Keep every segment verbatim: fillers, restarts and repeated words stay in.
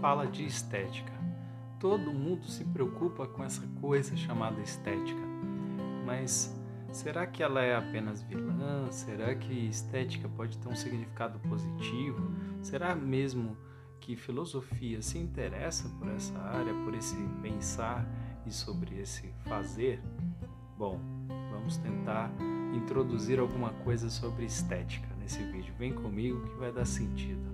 fala de estética. Todo mundo se preocupa com essa coisa chamada estética. Mas será que ela é apenas vilã? Será que estética pode ter um significado positivo? Será mesmo que filosofia se interessa por essa área, por esse pensar e sobre esse fazer? Bom, vamos tentar introduzir alguma coisa sobre estética nesse vídeo. Vem comigo que vai dar sentido.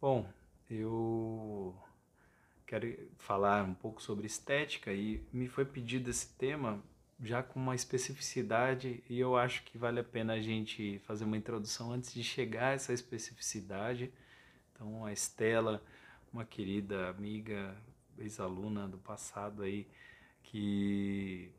Bom, eu quero falar um pouco sobre estética e me foi pedido esse tema já com uma especificidade e eu acho que vale a pena a gente fazer uma introdução antes de chegar a essa especificidade. Então a Estela, uma querida amiga, ex-aluna do passado aí, que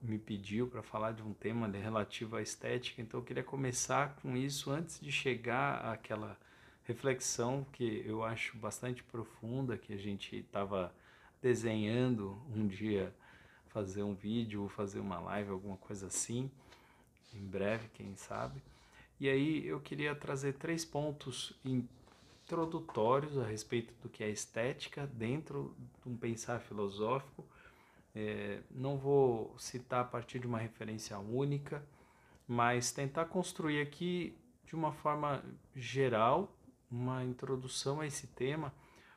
me pediu para falar de um tema relativo à estética, então eu queria começar com isso antes de chegar àquela reflexão que eu acho bastante profunda, que a gente estava desenhando um dia fazer um vídeo, fazer uma live, alguma coisa assim, em breve, quem sabe. E aí eu queria trazer três pontos introdutórios a respeito do que é estética dentro de um pensar filosófico. É, não vou citar a partir de uma referência única, mas tentar construir aqui de uma forma geral uma introdução a esse tema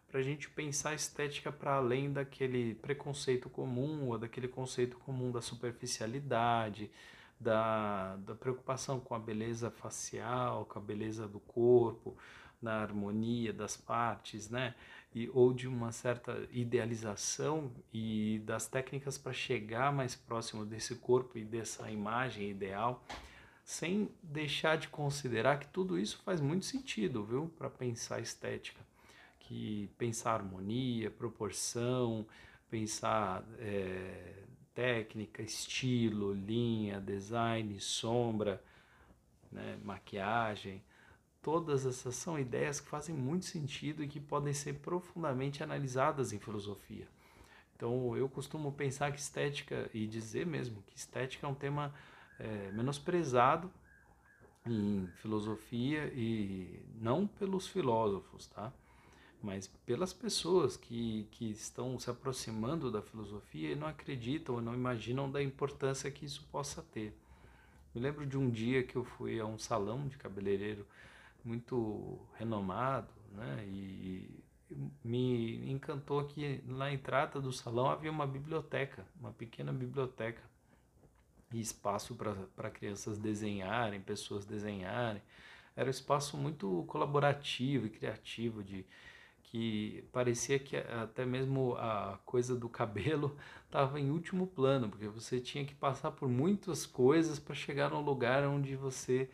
para a gente pensar a estética para além daquele preconceito comum ou daquele conceito comum da superficialidade, da, da preocupação com a beleza facial, com a beleza do corpo, na harmonia das partes, né? E, ou de uma certa idealização e das técnicas para chegar mais próximo desse corpo e dessa imagem ideal, sem deixar de considerar que tudo isso faz muito sentido, viu? Para pensar estética, que pensar harmonia, proporção, pensar é, técnica, estilo, linha, design, sombra, né? Maquiagem, todas essas são ideias que fazem muito sentido e que podem ser profundamente analisadas em filosofia. Então eu costumo pensar que estética, e dizer mesmo que estética é um tema É, menosprezado em filosofia, e não pelos filósofos, tá? Mas pelas pessoas que, que estão se aproximando da filosofia e não acreditam, não imaginam da importância que isso possa ter. Me lembro de um dia que eu fui a um salão de cabeleireiro muito renomado, né? E me encantou que na entrada do salão havia uma biblioteca, uma pequena biblioteca, e espaço para crianças desenharem, pessoas desenharem. Era um espaço muito colaborativo e criativo, de, que parecia que até mesmo a coisa do cabelo estava em último plano, porque você tinha que passar por muitas coisas para chegar num lugar onde você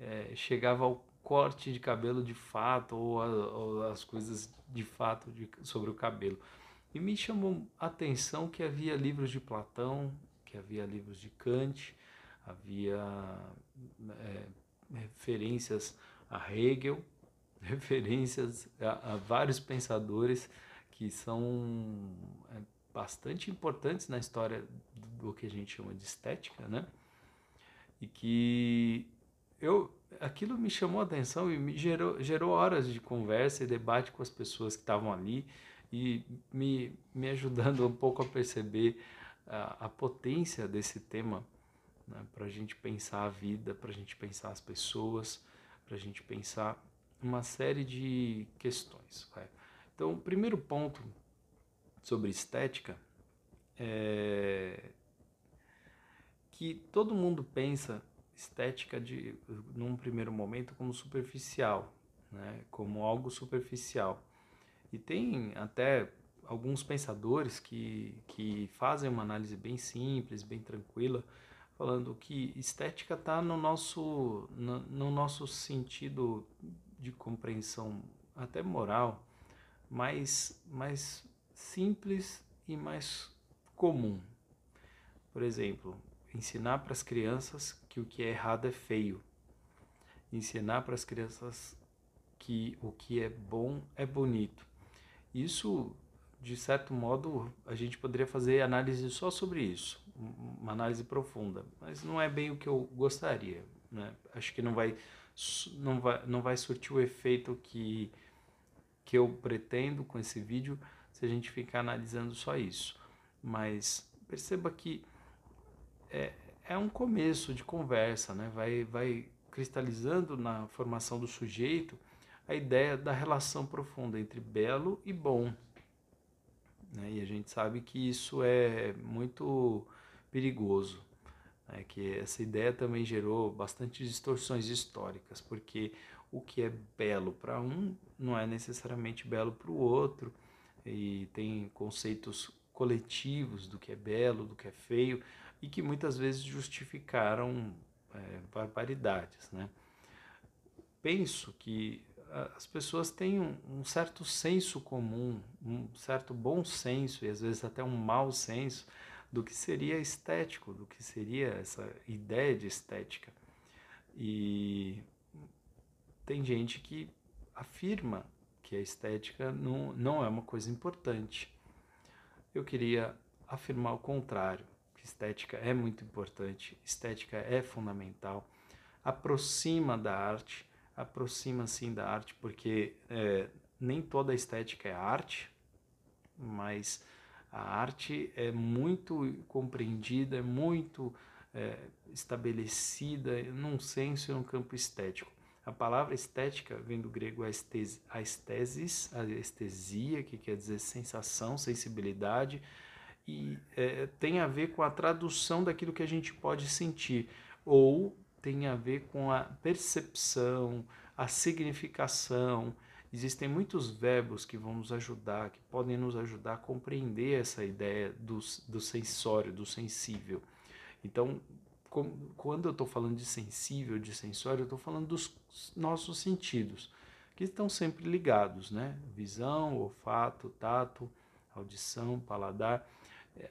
é, chegava ao corte de cabelo de fato, ou, a, ou as coisas de fato de, sobre o cabelo. E me chamou a atenção que havia livros de Platão, que havia livros de Kant, havia é, referências a Hegel, referências a, a vários pensadores que são é, bastante importantes na história do, do que a gente chama de estética, né? E que eu, aquilo me chamou a atenção e me gerou, gerou horas de conversa e debate com as pessoas que estavam ali, e me, me ajudando um pouco a perceber A, a potência desse tema, né, para a gente pensar a vida, para a gente pensar as pessoas, para a gente pensar uma série de questões. Vai. Então, o primeiro ponto sobre estética é que todo mundo pensa estética de, num primeiro momento como superficial, né, como algo superficial. E tem até alguns pensadores que, que fazem uma análise bem simples, bem tranquila, falando que estética está no nosso, no, no nosso sentido de compreensão até moral, mais, mais simples e mais comum. Por exemplo, ensinar para as crianças que o que é errado é feio, ensinar para as crianças que o que é bom é bonito. Isso, de certo modo, a gente poderia fazer análise só sobre isso, uma análise profunda, mas não é bem o que eu gostaria, né? Acho que não vai, não vai, não vai surtir o efeito que, que eu pretendo com esse vídeo se a gente ficar analisando só isso. Mas perceba que é, é um começo de conversa, né? Vai, vai cristalizando na formação do sujeito a ideia da relação profunda entre belo e bom, né? E a gente sabe que isso é muito perigoso, né? Que essa ideia também gerou bastante distorções históricas, porque o que é belo para um não é necessariamente belo para o outro, e tem conceitos coletivos do que é belo, do que é feio, e que muitas vezes justificaram é, barbaridades, né? Penso que as pessoas têm um, um certo senso comum, um certo bom senso e às vezes até um mau senso do que seria estético, do que seria essa ideia de estética. E tem gente que afirma que a estética não, não é uma coisa importante. Eu queria afirmar o contrário, que estética é muito importante, estética é fundamental, aproxima da arte, aproxima sim da arte, porque é, nem toda estética é arte, mas a arte é muito compreendida, é muito é, estabelecida num senso e num campo estético. A palavra estética vem do grego aesthesis, anestesia, que quer dizer sensação, sensibilidade, e é, tem a ver com a tradução daquilo que a gente pode sentir, ou tem a ver com a percepção, a significação. Existem muitos verbos que vão nos ajudar, que podem nos ajudar a compreender essa ideia do, do sensório, do sensível. Então, quando eu estou falando de sensível, de sensório, eu estou falando dos nossos sentidos, que estão sempre ligados, né? Visão, olfato, tato, audição, paladar,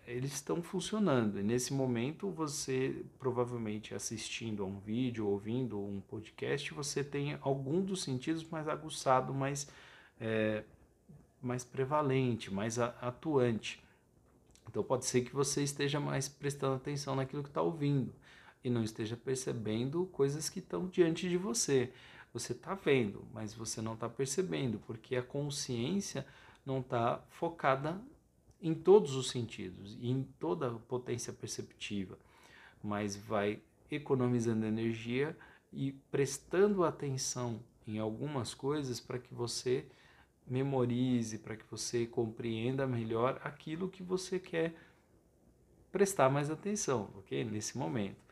eles estão funcionando. E nesse momento, você provavelmente assistindo a um vídeo, ouvindo um podcast, você tem algum dos sentidos mais aguçado, mais, é, mais prevalente, mais atuante. Então pode ser que você esteja mais prestando atenção naquilo que está ouvindo e não esteja percebendo coisas que estão diante de você. Você está vendo, mas você não está percebendo, porque a consciência não está focada em todos os sentidos e em toda a potência perceptiva, mas vai economizando energia e prestando atenção em algumas coisas para que você memorize, para que você compreenda melhor aquilo que você quer prestar mais atenção, ok? Nesse momento.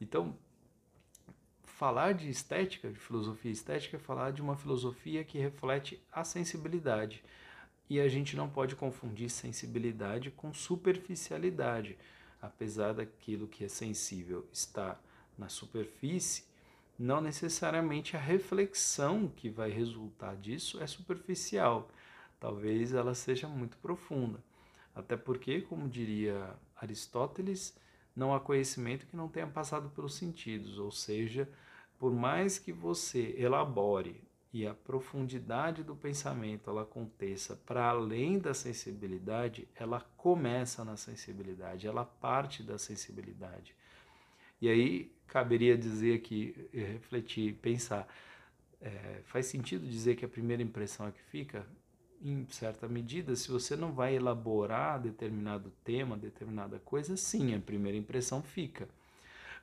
Então, falar de estética, de filosofia estética, é falar de uma filosofia que reflete a sensibilidade. E a gente não pode confundir sensibilidade com superficialidade. Apesar daquilo que é sensível estar na superfície, não necessariamente a reflexão que vai resultar disso é superficial. Talvez ela seja muito profunda. Até porque, como diria Aristóteles, não há conhecimento que não tenha passado pelos sentidos. Ou seja, por mais que você elabore e a profundidade do pensamento ela aconteça para além da sensibilidade, ela começa na sensibilidade, ela parte da sensibilidade. E aí, caberia dizer aqui, refletir, pensar, é, faz sentido dizer que a primeira impressão é que fica? Em certa medida, se você não vai elaborar determinado tema, determinada coisa, sim, a primeira impressão fica.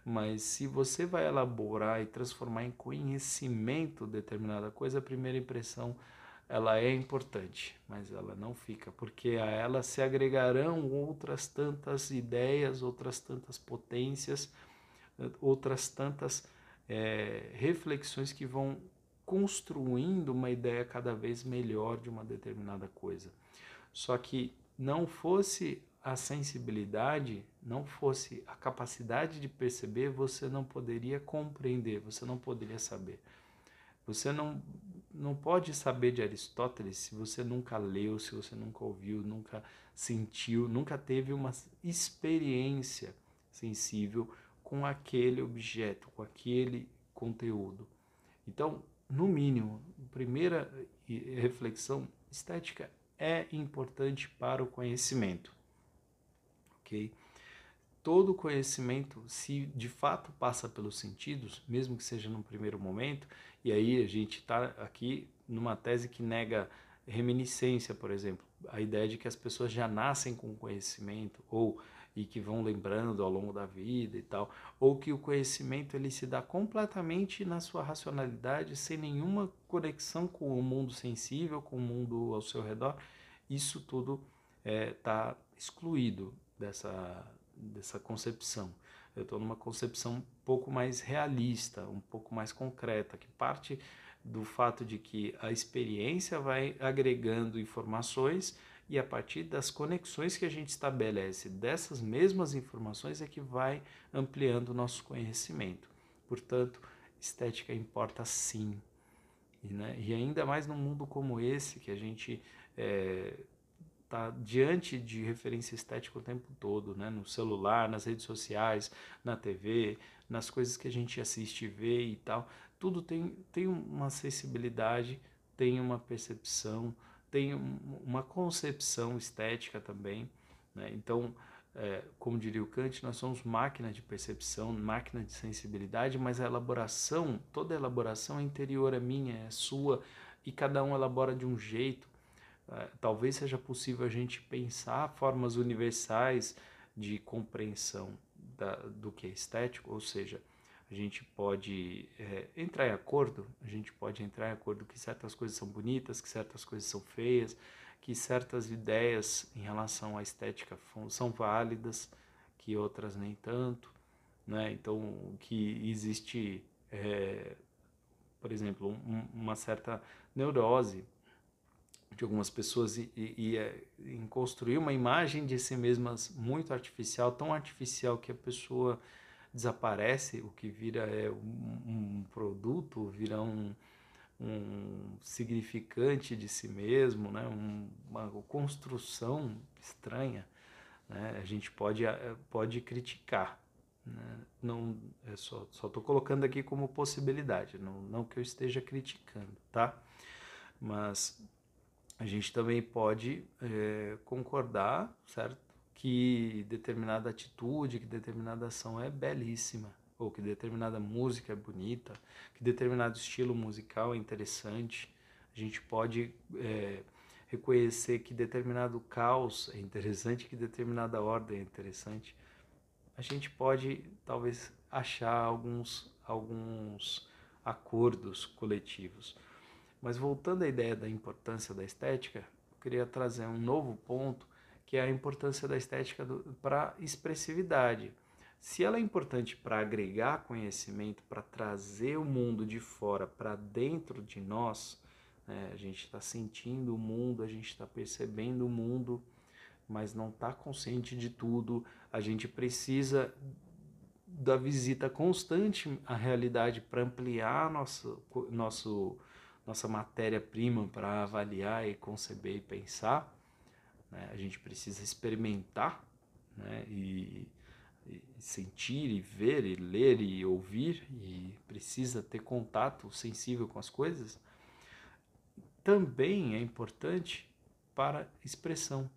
Mas se você vai elaborar e transformar em conhecimento determinada coisa, a primeira impressão ela é importante, mas ela não fica, porque a ela se agregarão outras tantas ideias, outras tantas potências, outras tantas é, reflexões que vão construindo uma ideia cada vez melhor de uma determinada coisa. Só que não fosse a sensibilidade, não fosse a capacidade de perceber, você não poderia compreender, você não poderia saber. Você não, não pode saber de Aristóteles se você nunca leu, se você nunca ouviu, nunca sentiu, nunca teve uma experiência sensível com aquele objeto, com aquele conteúdo. Então, no mínimo, primeira reflexão, estética é importante para o conhecimento. Ok? Todo conhecimento, se de fato passa pelos sentidos, mesmo que seja num primeiro momento, e aí a gente está aqui numa tese que nega reminiscência, por exemplo, a ideia de que as pessoas já nascem com conhecimento, ou e que vão lembrando ao longo da vida e tal, ou que o conhecimento ele se dá completamente na sua racionalidade, sem nenhuma conexão com o mundo sensível, com o mundo ao seu redor. Isso tudo está excluído dessa... dessa concepção. Eu estou numa concepção um pouco mais realista, um pouco mais concreta, que parte do fato de que a experiência vai agregando informações e a partir das conexões que a gente estabelece dessas mesmas informações é que vai ampliando o nosso conhecimento. Portanto, estética importa sim. E, né, e ainda mais num mundo como esse, que a gente... É, está diante de referência estética o tempo todo, né? No celular, nas redes sociais, na T V, nas coisas que a gente assiste e vê e tal. Tudo tem, tem uma sensibilidade, tem uma percepção, tem uma concepção estética também, né? Então, é, como diria o Kant, nós somos máquina de percepção, máquina de sensibilidade, mas a elaboração, toda a elaboração é interior, é minha, é sua, e cada um elabora de um jeito. Talvez seja possível a gente pensar formas universais de compreensão da, do que é estético, ou seja, a gente pode é, entrar em acordo, a gente pode entrar em acordo que certas coisas são bonitas, que certas coisas são feias, que certas ideias em relação à estética são válidas, que outras nem tanto, né? Então, que existe, é, por exemplo, um, uma certa neurose de algumas pessoas e, e, e em construir uma imagem de si mesmas muito artificial, tão artificial que a pessoa desaparece, o que vira é um, um produto, vira um, um significante de si mesmo, né? um, uma construção estranha, né? A gente pode, pode criticar, né? Não, é só estou colocando aqui como possibilidade, não, não que eu esteja criticando, tá? Mas... a gente também pode é, concordar, certo? Que determinada atitude, que determinada ação é belíssima, ou que determinada música é bonita, que determinado estilo musical é interessante. A gente pode é, reconhecer que determinado caos é interessante, que determinada ordem é interessante. A gente pode, talvez, achar alguns, alguns acordos coletivos. Mas voltando à ideia da importância da estética, eu queria trazer um novo ponto, que é a importância da estética para a expressividade. Se ela é importante para agregar conhecimento, para trazer o mundo de fora para dentro de nós, né, a gente está sentindo o mundo, a gente está percebendo o mundo, mas não está consciente de tudo, a gente precisa da visita constante à realidade para ampliar nosso... nosso nossa matéria-prima para avaliar e conceber e pensar, né? A gente precisa experimentar, né? e, e sentir, e ver, e ler, e ouvir, e precisa ter contato sensível com as coisas. Também é importante para expressão.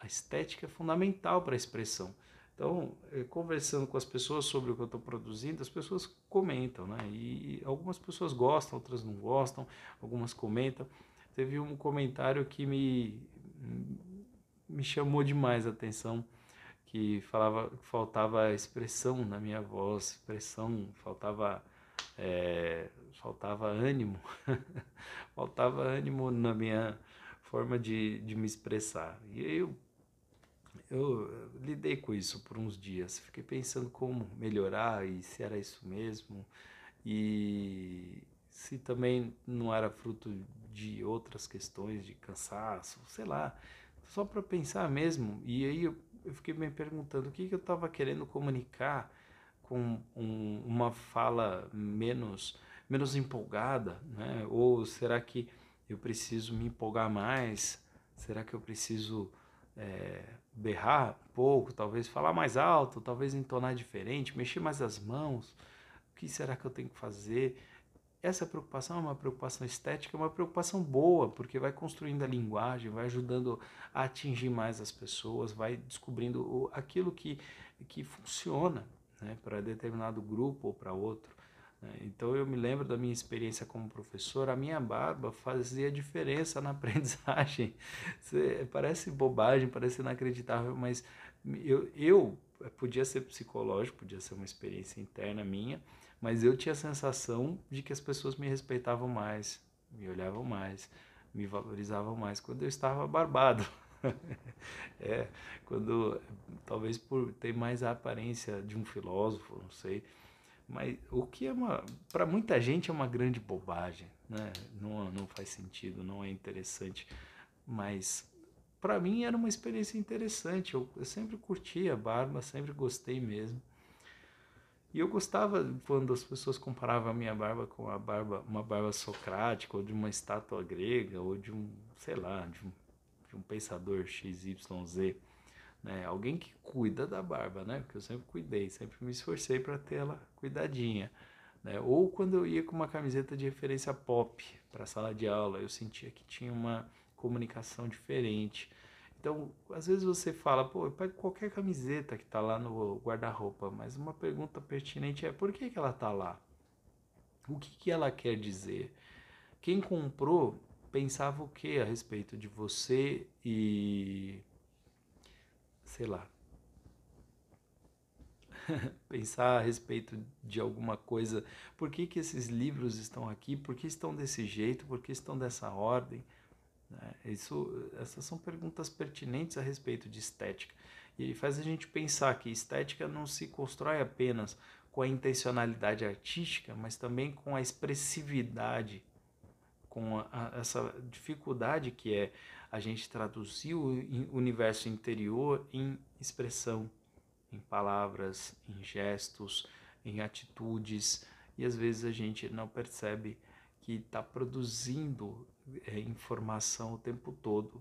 A estética é fundamental para a expressão. Então, conversando com as pessoas sobre o que eu estou produzindo, as pessoas comentam, né? E algumas pessoas gostam, outras não gostam, algumas comentam. Teve um comentário que me, me chamou demais a atenção, que falava que faltava expressão na minha voz, expressão, faltava, é, faltava ânimo, faltava ânimo na minha forma de, de me expressar. E eu... Eu lidei com isso por uns dias, fiquei pensando como melhorar e se era isso mesmo, e se também não era fruto de outras questões, de cansaço, sei lá, só para pensar mesmo. E aí eu, eu fiquei me perguntando o que, que eu estava querendo comunicar com um, uma fala menos, menos empolgada, né? Ou será que eu preciso me empolgar mais? Será que eu preciso... É, berrar um pouco, talvez falar mais alto, talvez entonar diferente, mexer mais as mãos, o que será que eu tenho que fazer? Essa preocupação é uma preocupação estética, é uma preocupação boa, porque vai construindo a linguagem, vai ajudando a atingir mais as pessoas, vai descobrindo aquilo que, que funciona, né, para determinado grupo ou para outro. Então eu me lembro da minha experiência como professor, a minha barba fazia diferença na aprendizagem. Parece bobagem, parece inacreditável, mas eu, eu podia ser psicológico, podia ser uma experiência interna minha, mas eu tinha a sensação de que as pessoas me respeitavam mais, me olhavam mais, me valorizavam mais quando eu estava barbado. É, quando, talvez por ter mais a aparência de um filósofo, não sei. Mas o que é uma, para muita gente é uma grande bobagem, né? Não, não faz sentido, não é interessante. Mas para mim era uma experiência interessante. Eu, eu sempre curti a barba, sempre gostei mesmo. E eu gostava quando as pessoas comparavam a minha barba com a barba, uma barba socrática, ou de uma estátua grega, ou de um, sei lá, de um, de um pensador X Y Z. Né? Alguém que cuida da barba, né? Porque eu sempre cuidei, sempre me esforcei para ter ela cuidadinha, né? Ou quando eu ia com uma camiseta de referência pop para a sala de aula, eu sentia que tinha uma comunicação diferente. Então, às vezes você fala, pô, eu pego qualquer camiseta que está lá no guarda-roupa, mas uma pergunta pertinente é: por que que ela está lá? O que que ela quer dizer? Quem comprou pensava o que a respeito de você e... sei lá, pensar a respeito de alguma coisa. Por que que esses livros estão aqui? Por que estão desse jeito? Por que estão dessa ordem? Isso, essas são perguntas pertinentes a respeito de estética. E faz a gente pensar que estética não se constrói apenas com a intencionalidade artística, mas também com a expressividade, com a, essa dificuldade que é a gente traduzir o universo interior em expressão, em palavras, em gestos, em atitudes, e às vezes a gente não percebe que está produzindo é, informação o tempo todo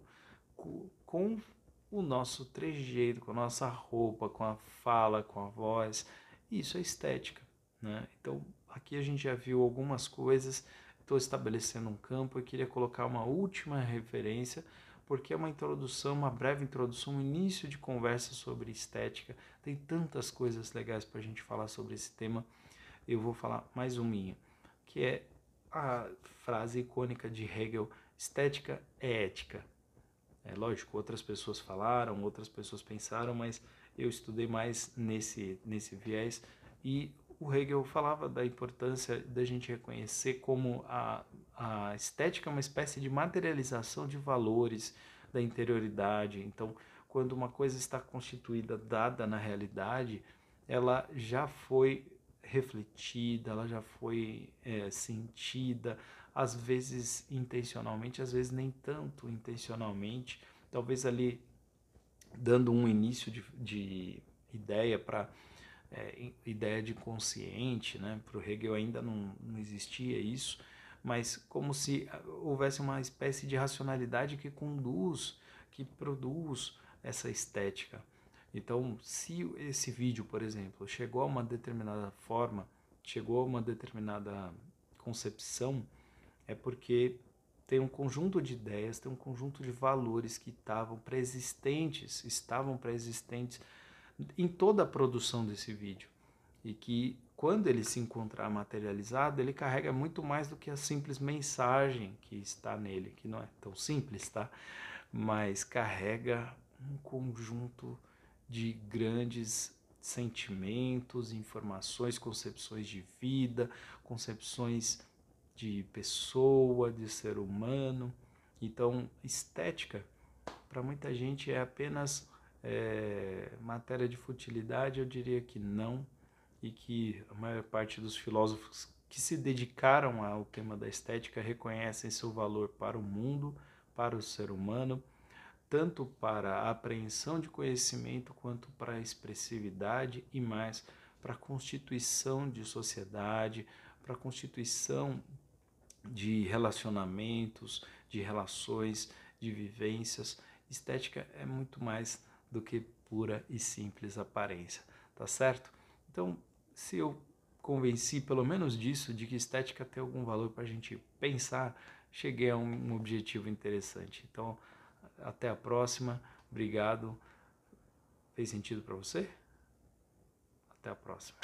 com, com o nosso trejeito, com a nossa roupa, com a fala, com a voz. E isso é estética, né? Então aqui a gente já viu algumas coisas. Estou estabelecendo um campo e queria colocar uma última referência, porque é uma introdução, uma breve introdução, um início de conversa sobre estética. Tem tantas coisas legais para a gente falar sobre esse tema. Eu vou falar mais uma minha, que é a frase icônica de Hegel: estética é ética. É lógico, outras pessoas falaram, outras pessoas pensaram, mas eu estudei mais nesse, nesse viés. E o Hegel falava da importância da gente reconhecer como a, a estética é uma espécie de materialização de valores, da interioridade. Então, quando uma coisa está constituída, dada na realidade, ela já foi refletida, ela já foi é, sentida, às vezes intencionalmente, às vezes nem tanto intencionalmente, talvez ali dando um início de, de ideia para... É, ideia de consciente, né? Para o Hegel ainda não, não existia isso, mas como se houvesse uma espécie de racionalidade que conduz, que produz essa estética. Então, se esse vídeo, por exemplo, chegou a uma determinada forma, chegou a uma determinada concepção, é porque tem um conjunto de ideias, tem um conjunto de valores que estavam pré-existentes, estavam pré-existentes em toda a produção desse vídeo, e que quando ele se encontrar materializado, ele carrega muito mais do que a simples mensagem que está nele, que não é tão simples, tá? Mas carrega um conjunto de grandes sentimentos, informações, concepções de vida, concepções de pessoa, de ser humano. Então, estética, para muita gente, é apenas... É, matéria de futilidade. Eu diria que não, e que a maior parte dos filósofos que se dedicaram ao tema da estética reconhecem seu valor para o mundo, para o ser humano, tanto para a apreensão de conhecimento quanto para a expressividade, e mais para a constituição de sociedade, para a constituição de relacionamentos, de relações, de vivências. Estética é muito mais do que pura e simples aparência, tá certo? Então, se eu convenci pelo menos disso, de que estética tem algum valor para a gente pensar, cheguei a um objetivo interessante. Então, até a próxima. Obrigado. Fez sentido para você? Até a próxima.